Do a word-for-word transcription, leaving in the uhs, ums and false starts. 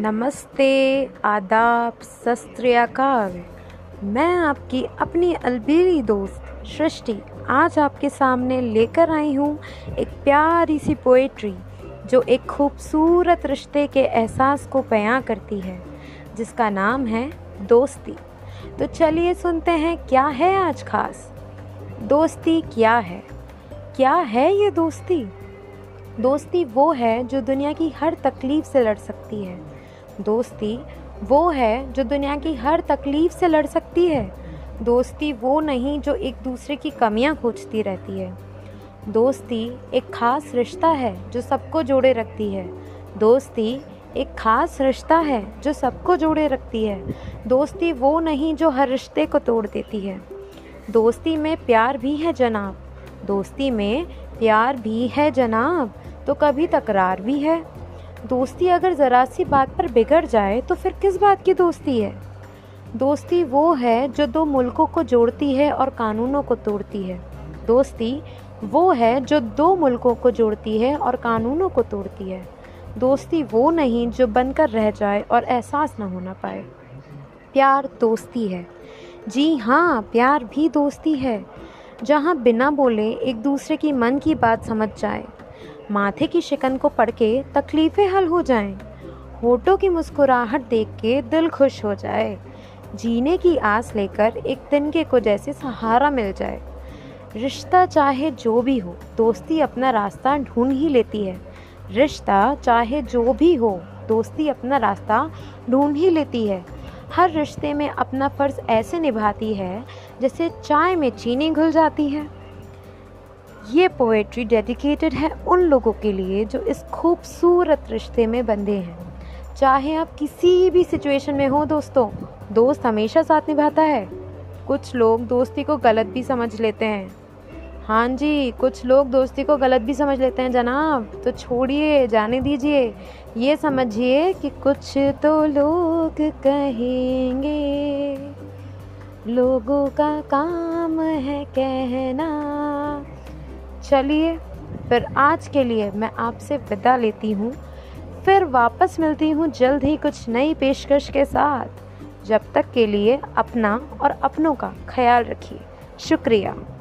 नमस्ते, आदाब, सत श्री अकाल। मैं आपकी अपनी अलबेरी दोस्त सृष्टि आज आपके सामने लेकर आई हूँ एक प्यारी सी पोएट्री जो एक खूबसूरत रिश्ते के एहसास को बयां करती है, जिसका नाम है दोस्ती। तो चलिए सुनते हैं क्या है आज खास। दोस्ती क्या है? क्या है ये दोस्ती? दोस्ती वो है जो दुनिया की हर तकलीफ़ से लड़ सकती है। दोस्ती वो है जो दुनिया की हर तकलीफ़ से लड़ सकती है। दोस्ती वो नहीं जो एक दूसरे की कमियां खोजती रहती है। दोस्ती एक ख़ास रिश्ता है जो सबको जोड़े रखती है। दोस्ती एक ख़ास रिश्ता है जो सबको जोड़े रखती है। दोस्ती वो नहीं जो हर रिश्ते को तोड़ देती है। दोस्ती में प्यार भी है जनाब, दोस्ती में प्यार भी है जनाब, तो कभी तकरार भी है। दोस्ती अगर ज़रा सी बात पर बिगड़ जाए तो फिर किस बात की दोस्ती है? दोस्ती वो है जो दो मुल्कों को जोड़ती है और कानूनों को तोड़ती है। दोस्ती वो है जो दो मुल्कों को जोड़ती है और कानूनों को तोड़ती है। दोस्ती वो नहीं जो बनकर रह जाए और एहसास ना होना पाए। प्यार दोस्ती है, जी हाँ, प्यार भी दोस्ती है, जहाँ बिना बोले एक दूसरे की मन की बात समझ जाए, माथे की शिकन को पढ़ के तकलीफ़ें हल हो जाएं, होठों की मुस्कुराहट देख के दिल खुश हो जाए, जीने की आस लेकर एक तिनके को जैसे सहारा मिल जाए। रिश्ता चाहे जो भी हो, दोस्ती अपना रास्ता ढूंढ ही लेती है। रिश्ता चाहे जो भी हो, दोस्ती अपना रास्ता ढूंढ ही लेती है। हर रिश्ते में अपना फ़र्ज़ ऐसे निभाती है जैसे चाय में चीनी घुल जाती है। ये पोएट्री डेडिकेटेड है उन लोगों के लिए जो इस खूबसूरत रिश्ते में बंधे हैं। चाहे आप किसी भी सिचुएशन में हो दोस्तों, दोस्त हमेशा साथ निभाता है। कुछ लोग दोस्ती को गलत भी समझ लेते हैं। हाँ जी, कुछ लोग दोस्ती को गलत भी समझ लेते हैं जनाब, तो छोड़िए, जाने दीजिए। ये समझिए कि कुछ तो लोग कहेंगे, लोगों का काम है कहना। चलिए फिर आज के लिए मैं आपसे विदा लेती हूँ। फिर वापस मिलती हूँ जल्द ही कुछ नई पेशकश के साथ। जब तक के लिए अपना और अपनों का ख्याल रखिए। शुक्रिया।